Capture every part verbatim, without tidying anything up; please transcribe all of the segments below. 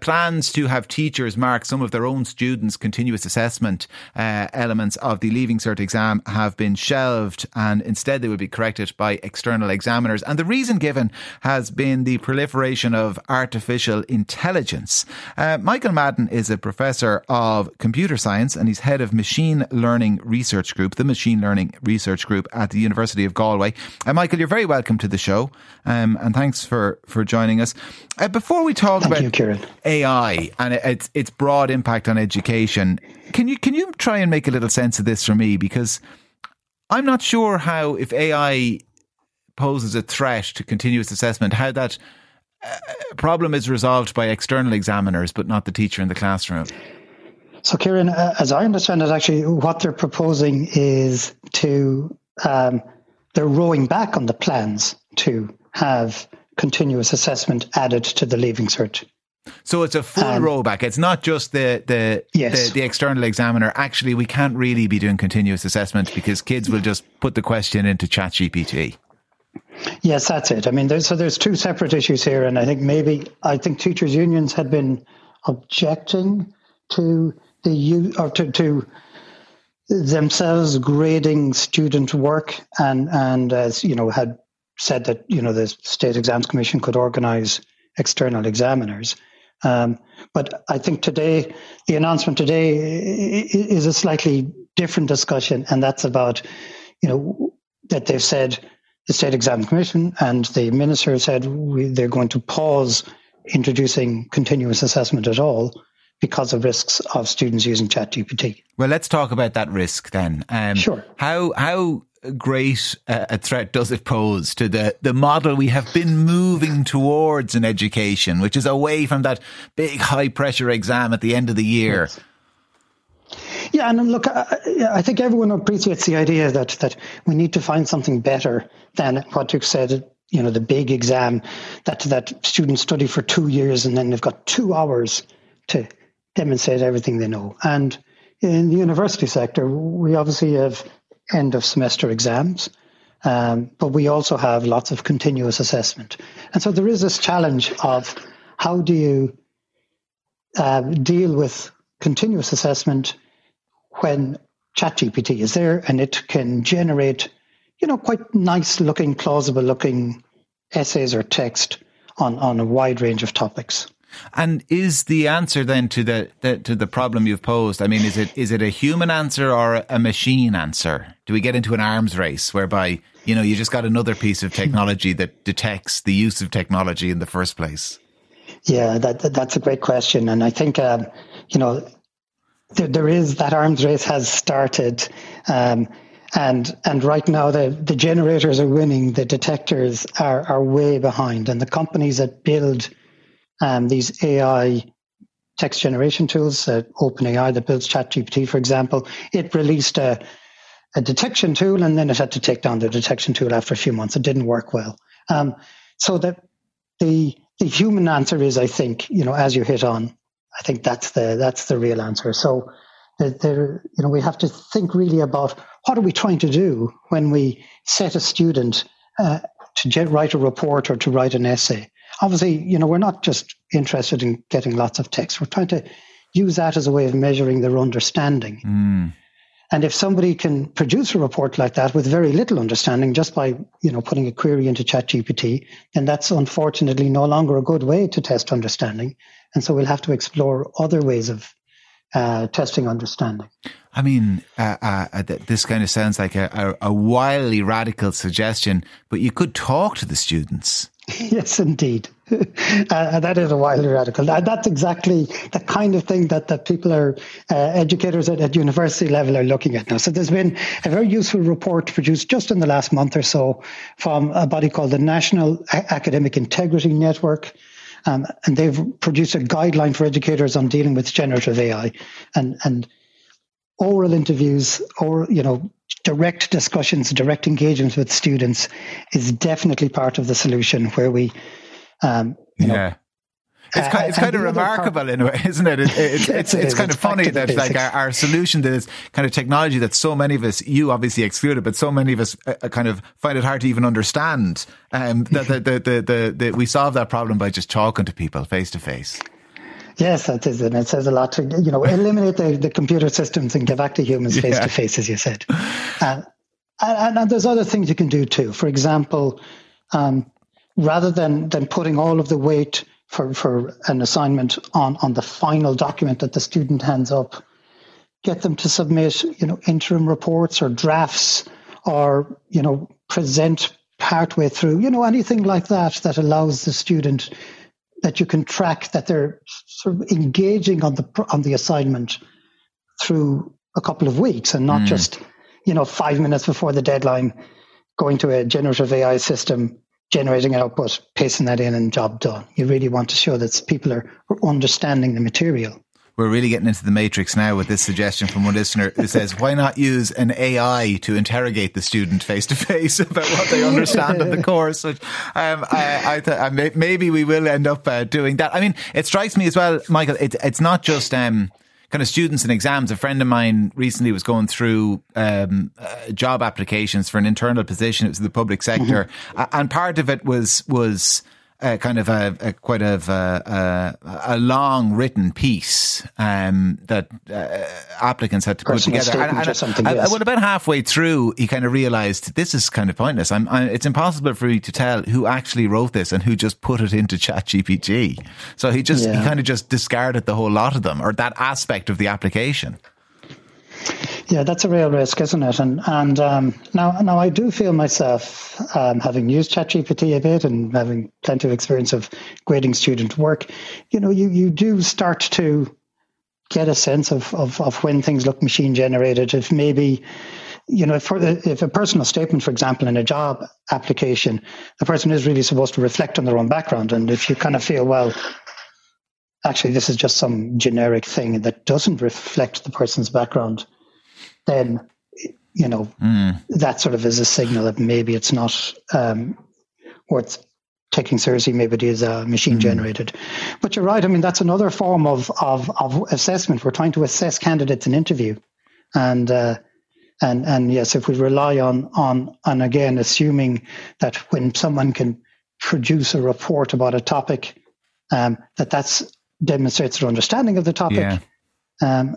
Plans to have teachers mark some of their own students' continuous assessment uh, elements of the Leaving Cert exam have been shelved, and instead they will be corrected by external examiners. And the reason given has been the proliferation of artificial intelligence. Uh, Michael Madden is a professor of computer science and he's head of Machine Learning Research Group, the Machine Learning Research Group at the University of Galway. Uh, Michael, you're very welcome to the show, um, and thanks for, for joining us. Uh, before we talk Thank about... you, Kieran. A I and its its broad impact on education. Can you can you try and make a little sense of this for me? Because I'm not sure how, if A I poses a threat to continuous assessment, how that uh, problem is resolved by external examiners, but not the teacher in the classroom. So, Kieran, uh, as I understand it, actually, what they're proposing is to um, they're rowing back on the plans to have continuous assessment added to the Leaving Cert. So it's a full um, rollback. It's not just the the, yes. the the external examiner. Actually, we can't really be doing continuous assessment because kids will just put the question into ChatGPT. Yes, that's it. I mean, there's, so there's two separate issues here. And I think maybe, I think teachers' unions had been objecting to the use or to, to themselves grading student work, and, and as you know, had said that, you know, the State Exams Commission could organise external examiners. Um, but I think today, the announcement today is a slightly different discussion, and that's about, you know, that they've said, the State Exam Commission and the Minister said we, they're going to pause introducing continuous assessment at all because of risks of students using ChatGPT. Well, let's talk about that risk then. Um, sure. How, how great uh, a threat does it pose to the, the model we have been moving towards in education, which is away from that big high pressure exam at the end of the year? Yes. Yeah, and look, I, I think everyone appreciates the idea that that we need to find something better than what you said, you know, the big exam that that students study for two years and then they've got two hours to demonstrate everything they know. And in the university sector, we obviously have end of semester exams, um, but we also have lots of continuous assessment. And so there is this challenge of how do you uh, deal with continuous assessment when ChatGPT is there and it can generate, you know, quite nice looking, plausible looking essays or text on, on a wide range of topics. And is the answer then to the, the to the problem you've posed, I mean, is it is it a human answer or a machine answer? Do we get into an arms race whereby, you know, you just got another piece of technology that detects the use of technology in the first place? Yeah, that that's a great question. And I think, um, you know, there, there is that arms race has started. Um, and and right now the, the generators are winning. The detectors are, are way behind. And the companies that build Um, these A I text generation tools, uh, OpenAI that builds ChatGPT, for example, it released a, a detection tool and then it had to take down the detection tool after a few months. It didn't work well. Um, so the, the the human answer is, I think, you know, as you hit on, I think that's the that's the real answer. So there, there, you know, we have to think really about what are we trying to do when we set a student uh, to get, write a report or to write an essay. Obviously, you know, we're not just interested in getting lots of text. We're trying to use that as a way of measuring their understanding. Mm. And if somebody can produce a report like that with very little understanding just by, you know, putting a query into ChatGPT, then that's unfortunately no longer a good way to test understanding. And so we'll have to explore other ways of uh, testing understanding. I mean, uh, uh, this kind of sounds like a, a, a wildly radical suggestion, but you could talk to the students. Yes, indeed. Uh, that is a wildly radical. That's exactly the kind of thing that, that people are, uh, educators at, at university level are looking at now. So there's been a very useful report produced just in the last month or so from a body called the National Academic Integrity Network. Um, and they've produced a guideline for educators on dealing with generative A I and, and oral interviews or, you know, direct discussions, direct engagements with students is definitely part of the solution where we, um, you know, yeah. It's kind, it's kind of remarkable in a way, isn't it? It, it, it, it it's, it's kind of funny that like our, our solution to this kind of technology that so many of us, you obviously excluded, but so many of us uh, kind of find it hard to even understand um, that the, the, the, the, the, we solve that problem by just talking to people face to face. Yes, that is, and it says a lot to, you know, eliminate the, the computer systems and get back to humans face to face, as you said. Uh, and, and there's other things you can do too. For example, um, rather than, than putting all of the weight for, for an assignment on, on the final document that the student hands up, get them to submit, you know, interim reports or drafts or, you know, present partway through, you know, anything like that, that allows the student that you can track that they're sort of engaging on the on the assignment through a couple of weeks and not mm. just, you know, five minutes before the deadline, going to a generative A I system, generating an output, pasting that in and job done. You really want to show that people are understanding the material. We're really getting into the matrix now with this suggestion from one listener who says, why not use an A I to interrogate the student face to face about what they understand of the course? Which, um, I, I th- maybe we will end up uh, doing that. I mean, it strikes me as well, Michael, it, it's not just um, kind of students and exams. A friend of mine recently was going through um, uh, job applications for an internal position. It was in the public sector. Mm-hmm. And part of it was... was Uh, kind of a, a quite of a, a, a long written piece um, that uh, applicants had to Personal put together. And, and, or something, and, yes. Well, about halfway through, he kind of realised this is kind of pointless. I'm, I, it's impossible for me to tell who actually wrote this and who just put it into ChatGPT. So he just yeah. he kind of just discarded the whole lot of them, or that aspect of the application. Yeah, that's a real risk, isn't it? And and um, now now I do feel myself, um, having used ChatGPT a bit and having plenty of experience of grading student work, you know, you, you do start to get a sense of, of, of when things look machine generated. If maybe, you know, if, for, if a personal statement, for example, in a job application, the person is really supposed to reflect on their own background. And if you kind of feel, well, actually, this is just some generic thing that doesn't reflect the person's background, then, you know, mm. that sort of is a signal that maybe it's not um, worth taking seriously. Maybe it is uh, machine mm. generated. But you're right. I mean, that's another form of, of, of assessment. We're trying to assess candidates in interview. And uh, and and yes, if we rely on, on, and again, assuming that when someone can produce a report about a topic, um, that that's demonstrates their understanding of the topic, yeah. um,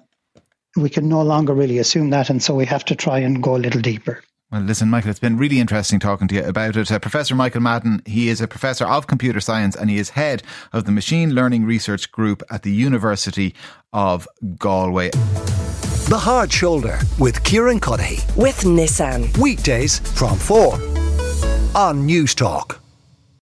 we can no longer really assume that, and so we have to try and go a little deeper. Well, listen, Michael, it's been really interesting talking to you about it. Uh, Professor Michael Madden, he is a professor of computer science and he is head of the Machine Learning Research Group at the University of Galway. The Hard Shoulder with Kieran Cuddihy. With Nissan. Weekdays from four on News Talk.